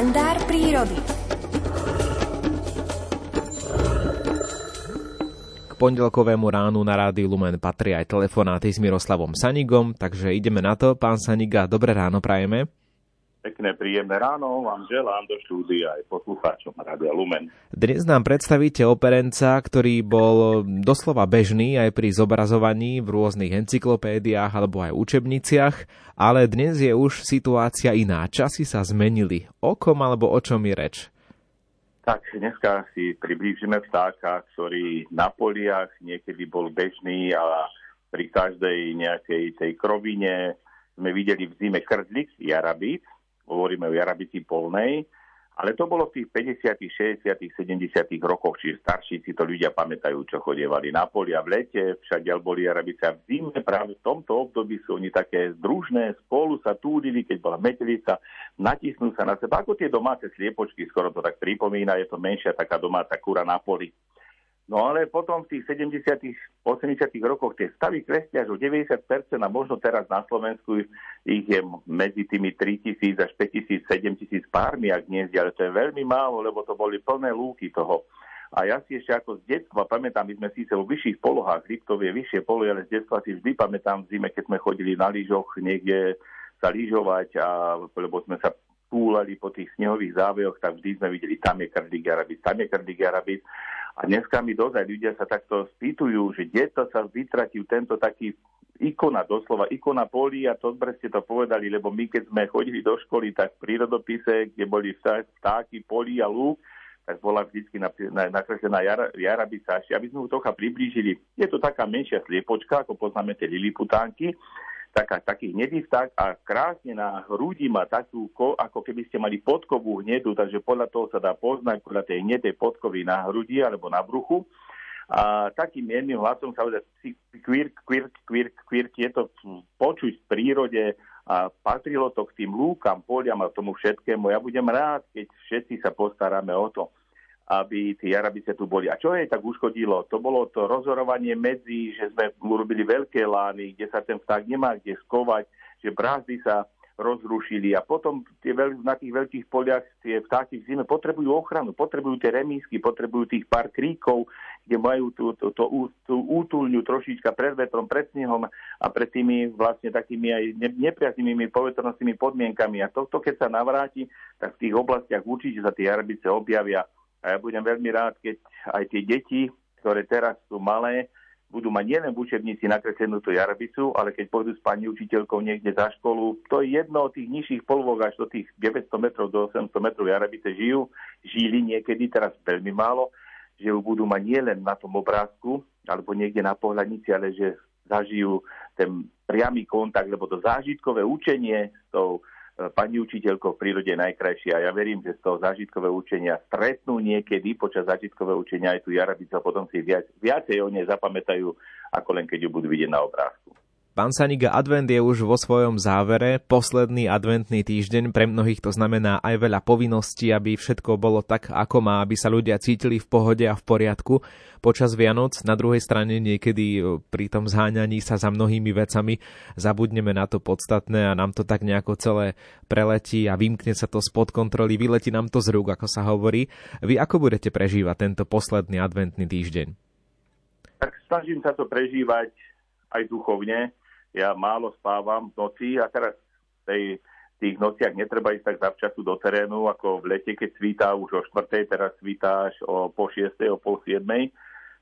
kalendár prírody. K pondelkovému ránu na Rádiu Lumen patrí aj telefonáty s Miroslavom Sanigom, takže ideme na to. Pán Saniga, dobré ráno prajeme. Pekné, príjemné ráno vám želám do štúdia aj poslucháčom Rádia Lumen. Dnes nám predstavíte operenca, ktorý bol doslova bežný aj pri zobrazovaní v rôznych encyklopédiách alebo aj učebniciach, ale dnes je už situácia iná. Časy sa zmenili. O kom alebo o čom je reč? Tak, dneska si priblížime vtáka, ktorý na poliach niekedy bol bežný a pri každej nejakej tej krovine sme videli v zime krdlik, jarabíc. Hovoríme o Jarabici poľnej, ale to bolo v tých 50., 60., 70. rokoch, čiže starší si to ľudia pamätajú, čo chodievali na polia v lete, všade boli jarabice a v zime. Práve v tomto období sú oni také združné, spolu sa túlili, keď bola metelica, natisnú sa na seba, ako tie domáce sliepočky, skoro to tak pripomína, je to menšia taká domáca kura na poli. No ale potom v tých 70., 80. rokoch tie stavy klestia až o 90% a možno teraz na Slovensku ich je medzi tými 3000 až 5000, 7000 pármi a gniezdi, ale to je veľmi málo, lebo to boli plné lúky toho. A ja si ešte ako z detstva pamätám, my sme síce vo vyšších polohách, Liptov je vyššie polohy, ale z detstva si vždy pamätám v zime, keď sme chodili na lyžoch niekde sa lyžovať, lebo sme sa túlali po tých snehových závejoch, tak vždy sme videli, tam je krdlik jarabíc, tam je krdlik jarabíc. A dneska mi dozaj ľudia sa takto spýtujú, že kde to sa vytratil tento taký ikona, doslova ikona polí, a to dobre ste to povedali, lebo my keď sme chodili do školy, tak v prírodopise, kde boli vtáky, polí a lúk, tak bola vždy nakreslená jarabica. Aby sme ho trocha priblížili, je to taká menšia sliepočka, ako poznáme tie liliputánky, taký hnedý vták a krásne na hrudi má takú, ako keby ste mali podkovú hnedu, takže podľa toho sa dá poznať, podľa tej hnedej podkovy na hrudi alebo na bruchu. A takým jedným hlasom sa ozaj kvirk, je to počuť v prírode a patrilo to k tým lúkam, poliam a tomu všetkému. Ja budem rád, keď všetci sa postaráme o to, aby tie jarabice tu boli. A čo jej tak uškodilo? To bolo to rozhorovanie medzi, že sme urobili veľké lány, kde sa ten vták nemá kde skovať, že brázdy sa rozrušili a potom na tých veľkých poliach tie vtáky v zime potrebujú ochranu, potrebujú tie remísky, potrebujú tých pár kríkov, kde majú tú útulňu trošička pred vetrom, pred snehom a pred tými vlastne takými aj nepriaznými povetrnostnými podmienkami. A toto, keď sa navráti, tak v tých oblastiach určite sa tie jarabice objavia. A ja budem veľmi rád, keď aj tie deti, ktoré teraz sú malé, budú mať nielen v učebnici nakreslenú tú jarabicu, ale keď pôjdu s pani učiteľkou niekde za školu, to je jedno od tých nižších polvok až do tých 900 metrov do 800 metrov jarabice žili niekedy, teraz veľmi málo, že ju budú mať nielen na tom obrázku alebo niekde na pohľadnici, ale že zažijú ten priamy kontakt, lebo to zážitkové učenie s tou pani učiteľko v prírode najkrajšia. Ja verím, že z toho zážitkového učenia stretnú niekedy počas zážitkového učenia aj tú jarabicu a potom si viacej o nej zapamätajú, ako len keď ju budú vidieť na obrázku. Pán Saniga, advent je už vo svojom závere, posledný adventný týždeň, pre mnohých to znamená aj veľa povinností, aby všetko bolo tak, ako má, aby sa ľudia cítili v pohode a v poriadku počas Vianoc. Na druhej strane niekedy pri tom zháňaní sa za mnohými vecami zabudneme na to podstatné a nám to tak nejako celé preletí a vymkne sa to spod kontroly, vyletí nám to z rúk, ako sa hovorí. Vy ako budete prežívať tento posledný adventný týždeň? Tak snažím sa to prežívať aj duchovne. Ja málo spávam v noci a teraz v tých nociach netreba ísť tak zavčasu do terénu, ako v lete, keď svíta už o 4, teraz svíta až po 6, o pol 7.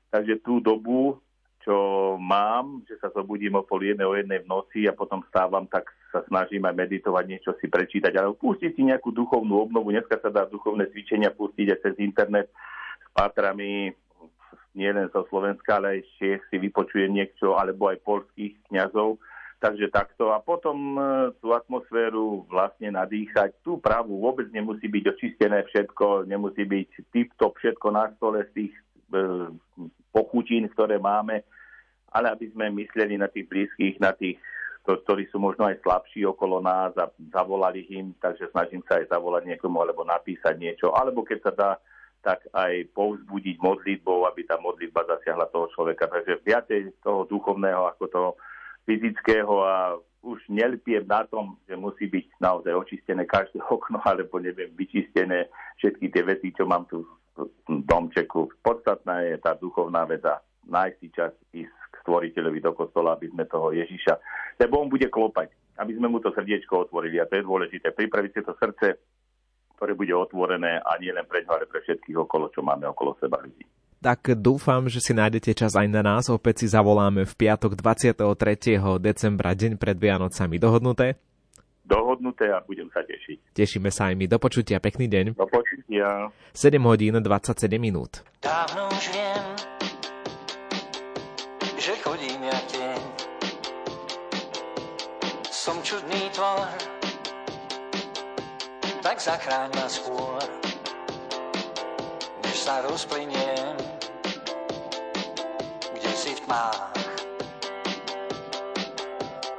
Takže tú dobu, čo mám, že sa zobudím o pol 1, o 1 v noci a potom stávam, tak sa snažím aj meditovať, niečo si prečítať, ale pustiť si nejakú duchovnú obnovu. Dneska sa dá duchovné cvičenia pustiť aj cez internet s pátrami, nielen zo Slovenska, ale aj Čiech si vypočujem niečo, alebo aj poľských kňazov. Takže takto. A potom tú atmosféru vlastne nadýchať. Tú pravú, vôbec nemusí byť očistené všetko, nemusí byť tip-top všetko na stole z tých pochutín, ktoré máme, ale aby sme mysleli na tých blízkych, na tých, ktorí sú možno aj slabší okolo nás a zavolali im, takže snažím sa aj zavolať niekomu, alebo napísať niečo, alebo keď sa dá, tak aj povzbudiť modlitbou, aby tá modlitba zasiahla toho človeka. Takže viacej toho duchovného ako toho fyzického a už nelpiem na tom, že musí byť naozaj očistené každé okno, alebo neviem, vyčistené všetky tie veci, čo mám tu v domčeku. Podstatná je tá duchovná veda. Nájsť si čas ísť k Stvoriteľovi do kostola, aby sme toho Ježiša, lebo on bude klopať, aby sme mu to srdiečko otvorili. A to je dôležité. Pripraviť si to srdce, ktoré bude otvorené a nie len pre ňa, ale pre všetkých okolo, čo máme okolo seba ľudí. Tak dúfam, že si nájdete čas aj na nás. Opäť si zavoláme v piatok 23. decembra, deň pred Vianocami. Dohodnuté? Dohodnuté a budem sa tešiť. Tešíme sa aj my. Do počutia. Pekný deň. Do počutia. 7:27. Dávno už viem, že chodím jak deň. Som čudný tvor, tak zachráň ma skôr, než sa rozplyniem, kde si v tmách.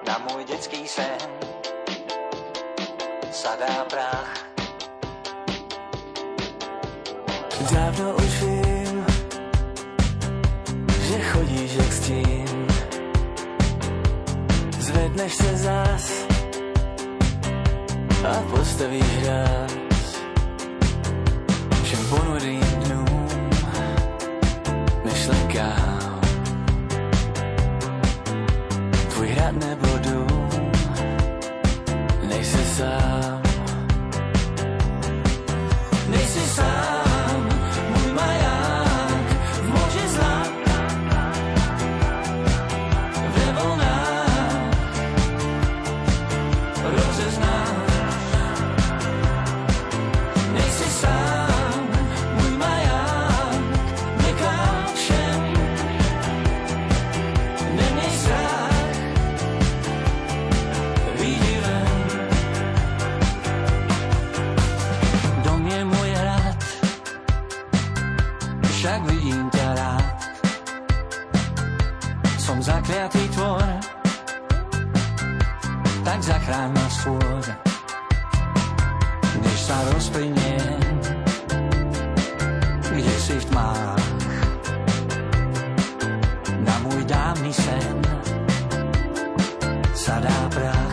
Na môj detský sen sadá prach. Dávno už vím, že chodíš jak stín. Zvedneš se zás a postavíš hrát všem ponurým dnům, než lekám. Tvůj hrad nebo dům, nejsi sám. Nejsi sám, můj maják v moři zlá, ve volnách rozezná. Zakliatý tvor, tak zachráň ma skôr, než sa rozplyniem, kde si v tmách. Na môj dávny sen sadá prach.